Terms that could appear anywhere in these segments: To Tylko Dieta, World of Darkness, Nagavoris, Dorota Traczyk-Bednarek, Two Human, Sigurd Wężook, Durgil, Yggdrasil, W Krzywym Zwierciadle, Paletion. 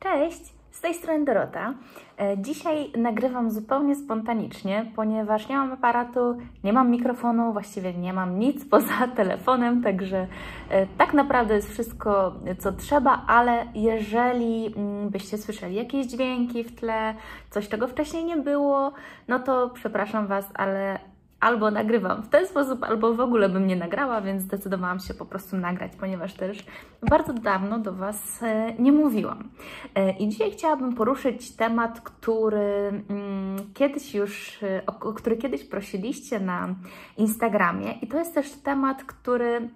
Cześć, z tej strony Dorota. Dzisiaj nagrywam zupełnie spontanicznie, ponieważ nie mam aparatu, nie mam mikrofonu, właściwie nie mam nic poza telefonem, także tak naprawdę jest wszystko, co trzeba, ale jeżeli byście słyszeli jakieś dźwięki w tle, coś, czego wcześniej nie było, no to przepraszam Was, ale albo nagrywam w ten sposób, albo w ogóle bym nie nagrała, więc zdecydowałam się po prostu nagrać, ponieważ też bardzo dawno do Was nie mówiłam. I dzisiaj chciałabym poruszyć temat, o który kiedyś prosiliście na Instagramie, i to jest też temat, który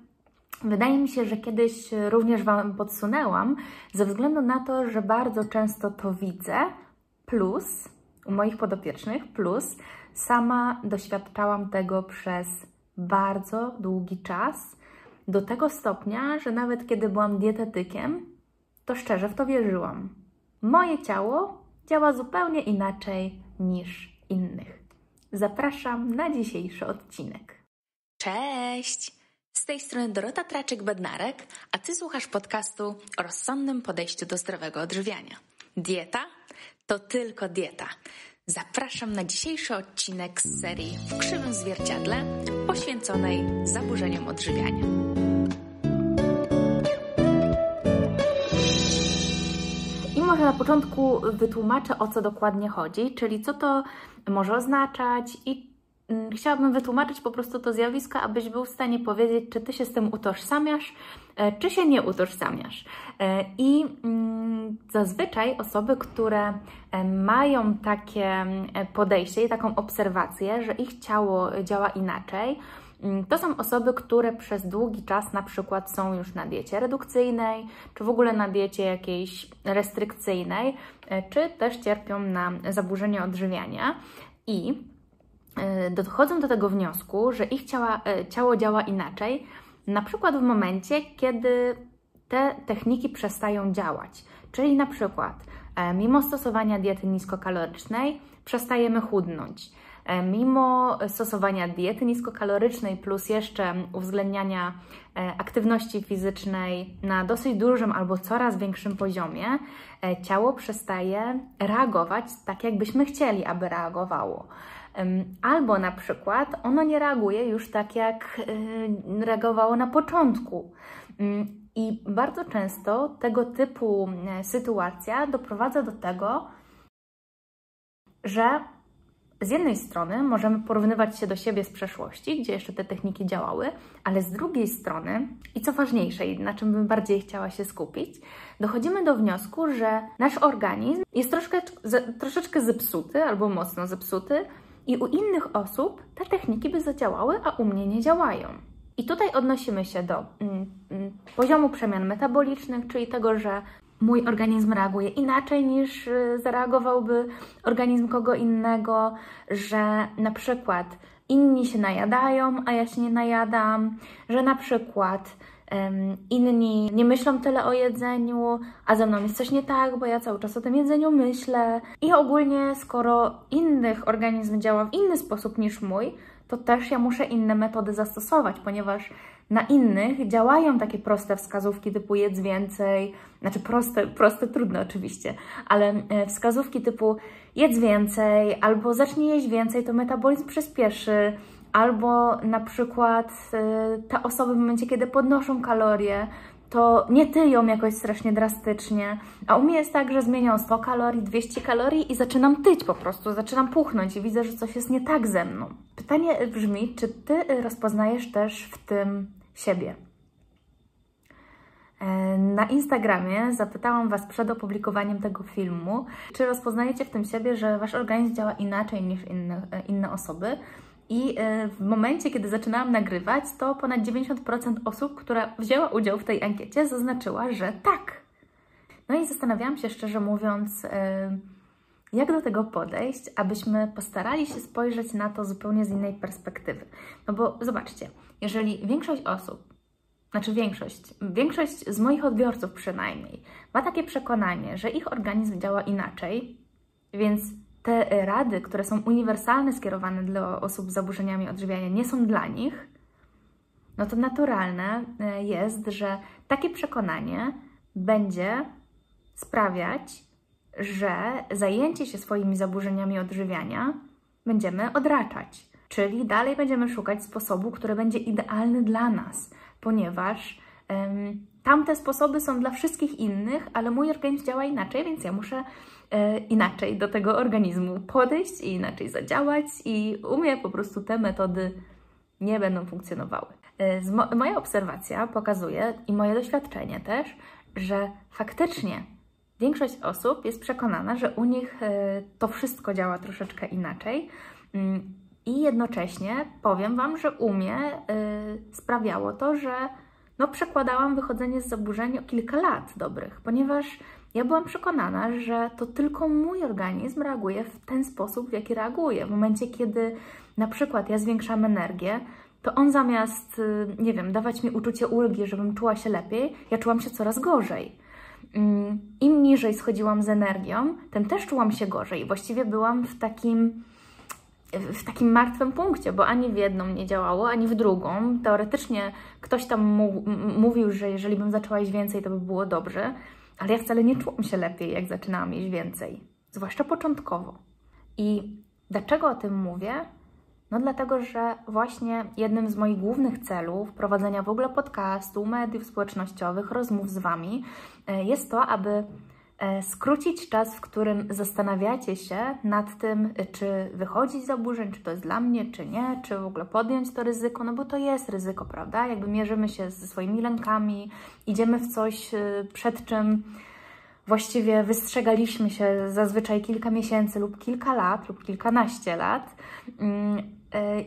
wydaje mi się, że kiedyś również Wam podsunęłam, ze względu na to, że bardzo często to widzę, plus u moich podopiecznych, plus sama doświadczałam tego przez bardzo długi czas, do tego stopnia, że nawet kiedy byłam dietetykiem, to szczerze w to wierzyłam. Moje ciało działa zupełnie inaczej niż innych. Zapraszam na dzisiejszy odcinek. Cześć! Z tej strony Dorota Traczyk-Bednarek, a Ty słuchasz podcastu o rozsądnym podejściu do zdrowego odżywiania. Dieta to tylko dieta. Zapraszam na dzisiejszy odcinek z serii W Krzywym Zwierciadle poświęconej zaburzeniom odżywiania. I może na początku wytłumaczę, o co dokładnie chodzi, czyli co to może oznaczać, i chciałabym wytłumaczyć po prostu to zjawisko, abyś był w stanie powiedzieć, czy Ty się z tym utożsamiasz, czy się nie utożsamiasz. I zazwyczaj osoby, które mają takie podejście i taką obserwację, że ich ciało działa inaczej, to są osoby, które przez długi czas na przykład są już na diecie redukcyjnej, czy w ogóle na diecie jakiejś restrykcyjnej, czy też cierpią na zaburzenia odżywiania i dochodzą do tego wniosku, że ich ciało działa inaczej, na przykład w momencie, kiedy te techniki przestają działać. Czyli na przykład mimo stosowania diety niskokalorycznej przestajemy chudnąć. Mimo stosowania diety niskokalorycznej plus jeszcze uwzględniania aktywności fizycznej na dosyć dużym albo coraz większym poziomie, ciało przestaje reagować tak, jakbyśmy chcieli, aby reagowało. Albo na przykład ono nie reaguje już tak, jak reagowało na początku. I bardzo często tego typu sytuacja doprowadza do tego, że z jednej strony możemy porównywać się do siebie z przeszłości, gdzie jeszcze te techniki działały, ale z drugiej strony, i co ważniejsze, i na czym bym bardziej chciała się skupić, dochodzimy do wniosku, że nasz organizm jest troszeczkę zepsuty albo mocno zepsuty i u innych osób te techniki by zadziałały, a u mnie nie działają. I tutaj odnosimy się do poziomu przemian metabolicznych, czyli tego, że mój organizm reaguje inaczej niż zareagowałby organizm kogo innego, że na przykład inni się najadają, a ja się nie najadam, że na przykład inni nie myślą tyle o jedzeniu, a ze mną jest coś nie tak, bo ja cały czas o tym jedzeniu myślę. I ogólnie, skoro innych organizm działa w inny sposób niż mój, to też ja muszę inne metody zastosować, ponieważ na innych działają takie proste wskazówki typu jedz więcej, znaczy proste, trudne oczywiście, ale wskazówki typu jedz więcej, albo zacznij jeść więcej, to metabolizm przyspieszy, albo na przykład te osoby w momencie, kiedy podnoszą kalorie, to nie tyją jakoś strasznie drastycznie, a u mnie jest tak, że zmieniam 100 kalorii, 200 kalorii i zaczynam tyć po prostu, zaczynam puchnąć i widzę, że coś jest nie tak ze mną. Pytanie brzmi, czy Ty rozpoznajesz też w tym siebie? Na Instagramie zapytałam Was przed opublikowaniem tego filmu, czy rozpoznajecie w tym siebie, że Wasz organizm działa inaczej niż inne osoby. I w momencie, kiedy zaczynałam nagrywać, to ponad 90% osób, która wzięła udział w tej ankiecie, zaznaczyła, że tak. No i zastanawiałam się, szczerze mówiąc, jak do tego podejść, abyśmy postarali się spojrzeć na to zupełnie z innej perspektywy. No bo zobaczcie, jeżeli większość osób, znaczy większość z moich odbiorców przynajmniej, ma takie przekonanie, że ich organizm działa inaczej, więc te rady, które są uniwersalne, skierowane dla osób z zaburzeniami odżywiania, nie są dla nich, no to naturalne jest, że takie przekonanie będzie sprawiać, że zajęcie się swoimi zaburzeniami odżywiania będziemy odraczać. Czyli dalej będziemy szukać sposobu, który będzie idealny dla nas, ponieważ tamte sposoby są dla wszystkich innych, ale mój organizm działa inaczej, więc ja muszę inaczej do tego organizmu podejść i inaczej zadziałać i u mnie po prostu te metody nie będą funkcjonowały. Moja obserwacja pokazuje i moje doświadczenie też, że faktycznie większość osób jest przekonana, że u nich to wszystko działa troszeczkę inaczej i jednocześnie powiem Wam, że u mnie sprawiało to, że no przekładałam wychodzenie z zaburzeń o kilka lat dobrych, ponieważ ja byłam przekonana, że to tylko mój organizm reaguje w ten sposób, w jaki reaguje. W momencie, kiedy na przykład ja zwiększam energię, to on zamiast, nie wiem, dawać mi uczucie ulgi, żebym czuła się lepiej, ja czułam się coraz gorzej. Im niżej schodziłam z energią, tym też czułam się gorzej. Właściwie byłam w takim martwym punkcie, bo ani w jedną nie działało, ani w drugą. Teoretycznie ktoś tam mówił, że jeżeli bym zaczęła jeść więcej, to by było dobrze, ale ja wcale nie czułam się lepiej, jak zaczynałam jeść więcej, zwłaszcza początkowo. I dlaczego o tym mówię? No dlatego, że właśnie jednym z moich głównych celów prowadzenia w ogóle podcastu, mediów społecznościowych, rozmów z Wami jest to, aby skrócić czas, w którym zastanawiacie się nad tym, czy wychodzić z zaburzeń, czy to jest dla mnie, czy nie, czy w ogóle podjąć to ryzyko, no bo to jest ryzyko, prawda? Jakby mierzymy się ze swoimi lękami, idziemy w coś, przed czym właściwie wystrzegaliśmy się zazwyczaj kilka miesięcy lub kilka lat lub kilkanaście lat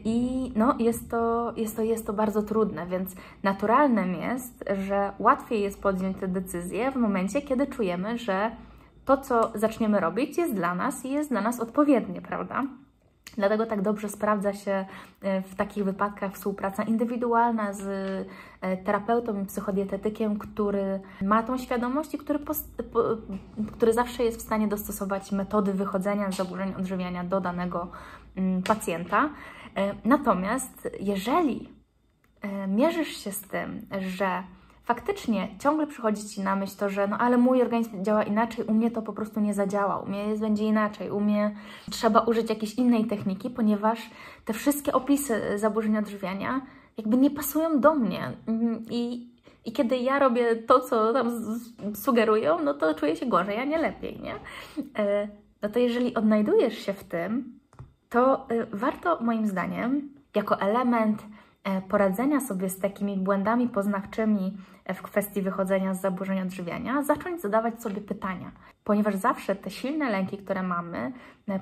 i no, jest to bardzo trudne, więc naturalnym jest, że łatwiej jest podjąć te decyzje w momencie, kiedy czujemy, że to, co zaczniemy robić, jest dla nas i jest dla nas odpowiednie, prawda? Dlatego tak dobrze sprawdza się w takich wypadkach współpraca indywidualna z terapeutą i psychodietetykiem, który ma tą świadomość i który zawsze jest w stanie dostosować metody wychodzenia z zaburzeń odżywiania do danego pacjenta. Natomiast jeżeli mierzysz się z tym, że faktycznie ciągle przychodzi Ci na myśl to, że no ale mój organizm działa inaczej, u mnie to po prostu nie zadziała, u mnie będzie inaczej, u mnie trzeba użyć jakiejś innej techniki, ponieważ te wszystkie opisy zaburzeń odżywiania jakby nie pasują do mnie i kiedy ja robię to, co tam sugerują, no to czuję się gorzej, a nie lepiej, nie? No to jeżeli odnajdujesz się w tym, to warto moim zdaniem jako element poradzenia sobie z takimi błędami poznawczymi w kwestii wychodzenia z zaburzeń odżywiania, zacząć zadawać sobie pytania, ponieważ zawsze te silne lęki, które mamy,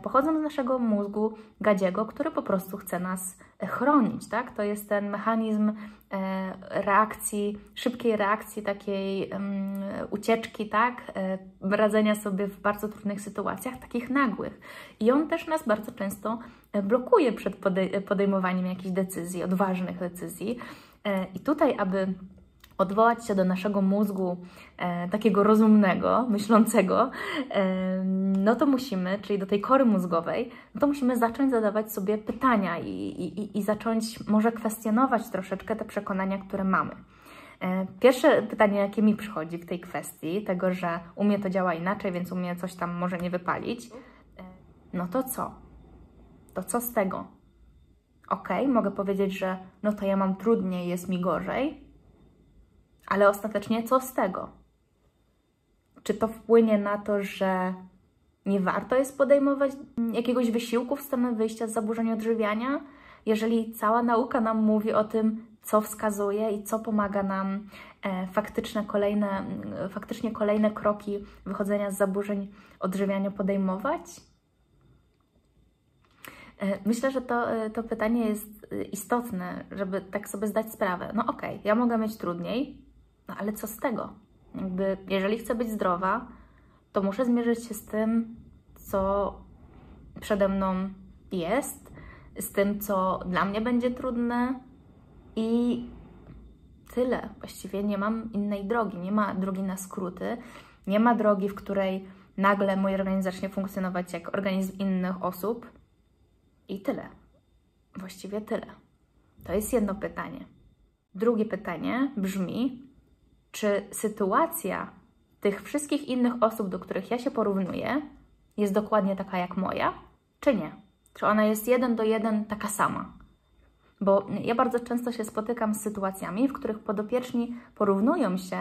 pochodzą z naszego mózgu gadziego, który po prostu chce nas chronić, tak? To jest ten mechanizm reakcji, szybkiej reakcji, takiej ucieczki, tak? Radzenia sobie w bardzo trudnych sytuacjach, takich nagłych. I on też nas bardzo często blokuje przed podejmowaniem jakichś decyzji, odważnych decyzji. I tutaj, aby odwołać się do naszego mózgu takiego rozumnego, myślącego, no to musimy, czyli do tej kory mózgowej, no to musimy zacząć zadawać sobie pytania i zacząć może kwestionować troszeczkę te przekonania, które mamy. Pierwsze pytanie, jakie mi przychodzi w tej kwestii, tego, że u mnie to działa inaczej, więc u mnie coś tam może nie wypalić, no to co? To co z tego? Okej, mogę powiedzieć, że no to ja mam trudniej, jest mi gorzej, ale ostatecznie co z tego? Czy to wpłynie na to, że nie warto jest podejmować jakiegoś wysiłku w stronę wyjścia z zaburzeń odżywiania, jeżeli cała nauka nam mówi o tym, co wskazuje i co pomaga nam faktycznie kolejne kroki wychodzenia z zaburzeń odżywiania podejmować? Myślę, że to pytanie jest istotne, żeby tak sobie zdać sprawę. No okej, ja mogę mieć trudniej, no ale co z tego? Jakby, jeżeli chcę być zdrowa, to muszę zmierzyć się z tym, co przede mną jest, z tym, co dla mnie będzie trudne i tyle. Właściwie nie mam innej drogi, nie ma drogi na skróty, nie ma drogi, w której nagle mój organizm zacznie funkcjonować jak organizm innych osób. I tyle. Właściwie tyle. To jest jedno pytanie. Drugie pytanie brzmi, czy sytuacja, tych wszystkich innych osób, do których ja się porównuję, jest dokładnie taka jak moja, czy nie? Czy ona jest 1 do 1 taka sama? Bo ja bardzo często się spotykam z sytuacjami, w których podopieczni porównują się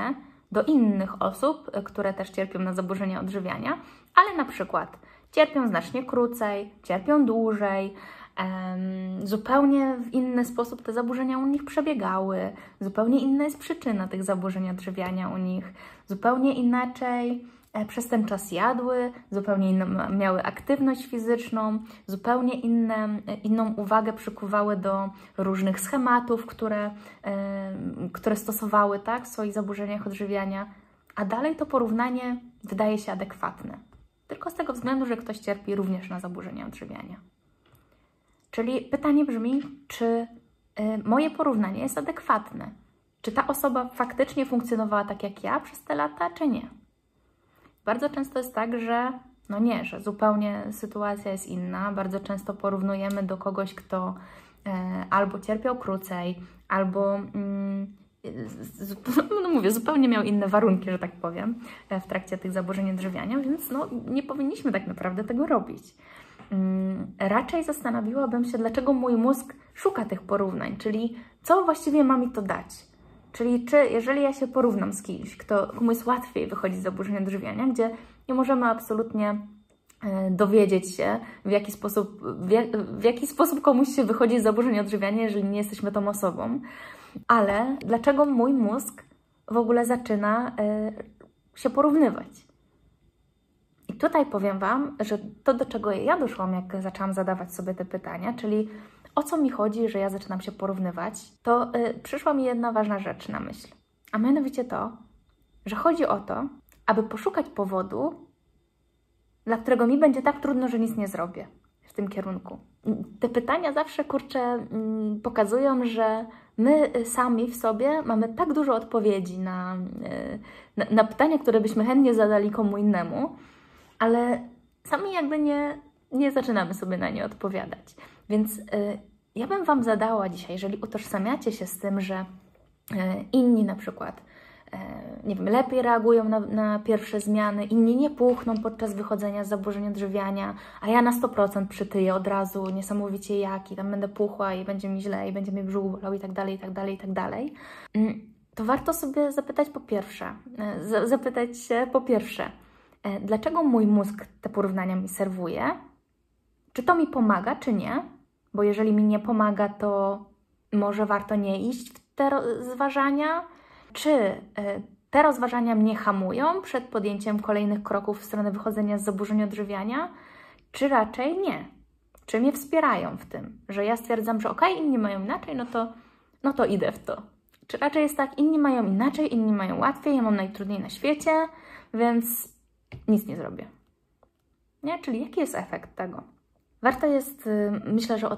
do innych osób, które też cierpią na zaburzenia odżywiania, ale na przykład cierpią znacznie krócej, cierpią dłużej, zupełnie w inny sposób te zaburzenia u nich przebiegały, zupełnie inna jest przyczyna tych zaburzeń odżywiania u nich, zupełnie inaczej przez ten czas jadły, zupełnie inną miały aktywność fizyczną, zupełnie inną uwagę przykuwały do różnych schematów, które stosowały, tak, w swoich zaburzeniach odżywiania, a dalej to porównanie wydaje się adekwatne. Tylko z tego względu, że ktoś cierpi również na zaburzenia odżywiania. Czyli pytanie brzmi, czy moje porównanie jest adekwatne? Czy ta osoba faktycznie funkcjonowała tak jak ja przez te lata, czy nie? Bardzo często jest tak, że no nie, że zupełnie sytuacja jest inna. Bardzo często porównujemy do kogoś, kto albo cierpiał krócej, albo no mówię, zupełnie miał inne warunki, że tak powiem, w trakcie tych zaburzeń odżywiania, więc no, nie powinniśmy tak naprawdę tego robić. Raczej zastanowiłabym się, dlaczego mój mózg szuka tych porównań, czyli co właściwie ma mi to dać. Czyli czy jeżeli ja się porównam z kimś, komu jest łatwiej wychodzić z zaburzeń odżywiania, gdzie nie możemy absolutnie dowiedzieć się, w jaki sposób komuś się wychodzi z zaburzeń odżywiania, jeżeli nie jesteśmy tą osobą, ale dlaczego mój mózg w ogóle zaczyna się porównywać? I tutaj powiem Wam, że to, do czego ja doszłam, jak zaczęłam zadawać sobie te pytania, czyli o co mi chodzi, że ja zaczynam się porównywać, to przyszła mi jedna ważna rzecz na myśl. A mianowicie to, że chodzi o to, aby poszukać powodu, dla którego mi będzie tak trudno, że nic nie zrobię w tym kierunku. Te pytania zawsze, kurczę, pokazują, że my sami w sobie mamy tak dużo odpowiedzi na pytania, które byśmy chętnie zadali komu innemu, ale sami jakby nie zaczynamy sobie na nie odpowiadać. Więc ja bym Wam zadała dzisiaj, jeżeli utożsamiacie się z tym, że inni na przykład nie wiem, lepiej reagują na pierwsze zmiany, inni nie puchną podczas wychodzenia z zaburzeń odżywiania, a ja na 100% przytyję od razu, niesamowicie jaki, tam będę puchła i będzie mi źle i będzie mi brzuch bolał i tak dalej, i tak dalej, i tak dalej. To warto sobie zapytać po pierwsze, dlaczego mój mózg te porównania mi serwuje? Czy to mi pomaga, czy nie? Bo jeżeli mi nie pomaga, to może warto nie iść w te rozważania? Czy te rozważania mnie hamują przed podjęciem kolejnych kroków w stronę wychodzenia z zaburzeń odżywiania? Czy raczej nie? Czy mnie wspierają w tym, że ja stwierdzam, że okej, inni mają inaczej, no to idę w to. Czy raczej jest tak, inni mają inaczej, inni mają łatwiej, ja mam najtrudniej na świecie, więc nic nie zrobię. Nie? Czyli jaki jest efekt tego? Warto jest, myślę, że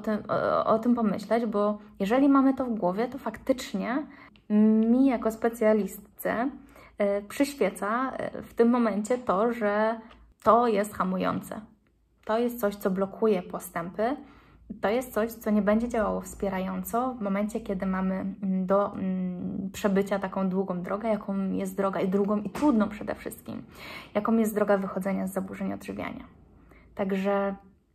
o tym pomyśleć, bo jeżeli mamy to w głowie, to faktycznie mi jako specjalistce przyświeca w tym momencie to, że to jest hamujące. To jest coś, co blokuje postępy. To jest coś, co nie będzie działało wspierająco w momencie, kiedy mamy do przebycia taką długą drogę, jaką jest droga i długą i trudną przede wszystkim, jaką jest droga wychodzenia z zaburzeń odżywiania. Także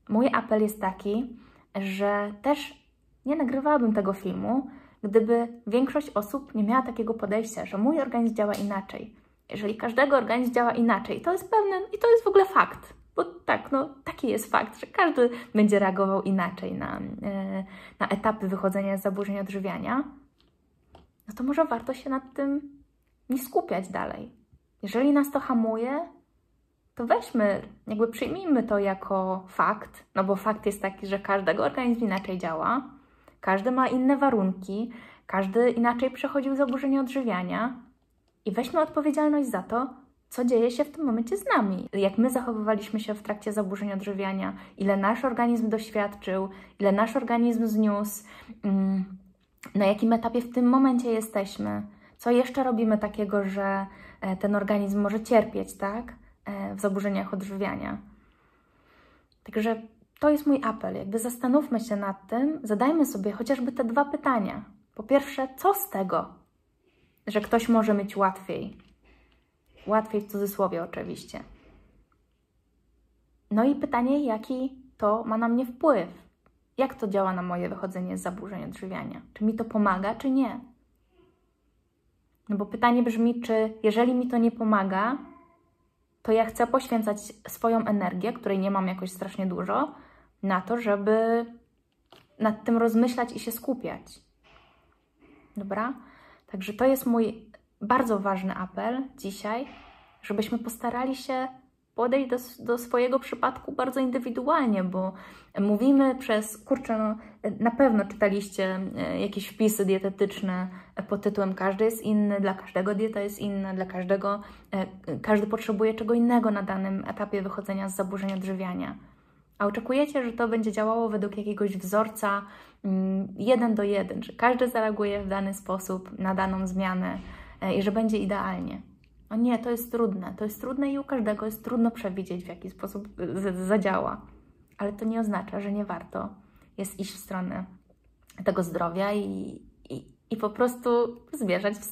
mój apel jest taki, że też nie nagrywałabym tego filmu, gdyby większość osób nie miała takiego podejścia, że mój organizm działa inaczej. Jeżeli każdego organizm działa inaczej, to jest pewne i to jest w ogóle fakt, bo tak, no taki jest fakt, że każdy będzie reagował inaczej na etapy wychodzenia z zaburzeń odżywiania, no to może warto się nad tym nie skupiać dalej. Jeżeli nas to hamuje, to weźmy, jakby przyjmijmy to jako fakt, no bo fakt jest taki, że każdego organizm inaczej działa, każdy ma inne warunki, każdy inaczej przechodził zaburzenia odżywiania i weźmy odpowiedzialność za to, co dzieje się w tym momencie z nami. Jak my zachowywaliśmy się w trakcie zaburzeń odżywiania, ile nasz organizm doświadczył, ile nasz organizm zniósł, na jakim etapie w tym momencie jesteśmy, co jeszcze robimy takiego, że ten organizm może cierpieć, tak? W zaburzeniach odżywiania. Także to jest mój apel. Jakby zastanówmy się nad tym, zadajmy sobie chociażby te dwa pytania. Po pierwsze, co z tego, że ktoś może mieć łatwiej? Łatwiej w cudzysłowie oczywiście. No i pytanie, jaki to ma na mnie wpływ? Jak to działa na moje wychodzenie z zaburzeń odżywiania? Czy mi to pomaga, czy nie? No bo pytanie brzmi, czy jeżeli mi to nie pomaga, to ja chcę poświęcać swoją energię, której nie mam jakoś strasznie dużo, na to, żeby nad tym rozmyślać i się skupiać. Dobra? Także to jest mój bardzo ważny apel dzisiaj, żebyśmy postarali się podejść do swojego przypadku bardzo indywidualnie, bo mówimy przez, na pewno czytaliście jakieś wpisy dietetyczne pod tytułem każdy jest inny, dla każdego dieta jest inna, dla każdego, każdy potrzebuje czego innego na danym etapie wychodzenia z zaburzeń odżywiania. A oczekujecie, że to będzie działało według jakiegoś wzorca 1:1, że każdy zareaguje w dany sposób na daną zmianę i że będzie idealnie. O nie, to jest trudne i u każdego jest trudno przewidzieć, w jaki sposób zadziała. Ale to nie oznacza, że nie warto jest iść w stronę tego zdrowia i po prostu zmierzać w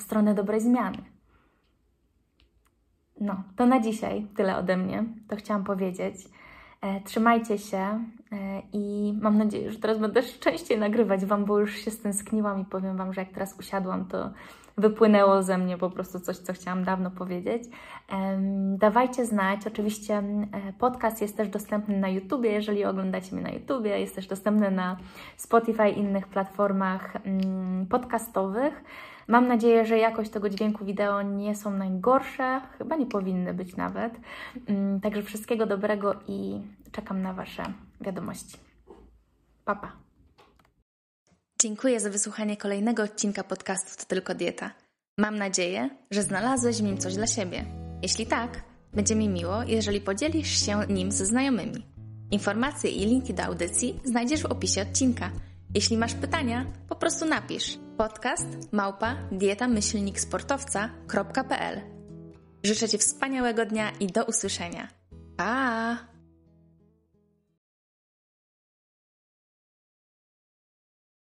stronę dobrej zmiany. No, to na dzisiaj tyle ode mnie, to chciałam powiedzieć. Trzymajcie się i mam nadzieję, że teraz będę częściej nagrywać Wam, bo już się stęskniłam i powiem Wam, że jak teraz usiadłam, to wypłynęło ze mnie po prostu coś, co chciałam dawno powiedzieć. Dawajcie znać, oczywiście podcast jest też dostępny na YouTubie, jeżeli oglądacie mnie na YouTubie, jest też dostępny na Spotify i innych platformach podcastowych. Mam nadzieję, że jakość tego dźwięku wideo nie są najgorsze, chyba nie powinny być nawet. Także wszystkiego dobrego i czekam na Wasze wiadomości. Pa, pa. Dziękuję za wysłuchanie kolejnego odcinka podcastu To Tylko Dieta. Mam nadzieję, że znalazłeś w nim coś dla siebie. Jeśli tak, będzie mi miło, jeżeli podzielisz się nim ze znajomymi. Informacje i linki do audycji znajdziesz w opisie odcinka. Jeśli masz pytania, po prostu napisz podcast@dieta-myślniksportowca.pl. Życzę Ci wspaniałego dnia i do usłyszenia. Pa!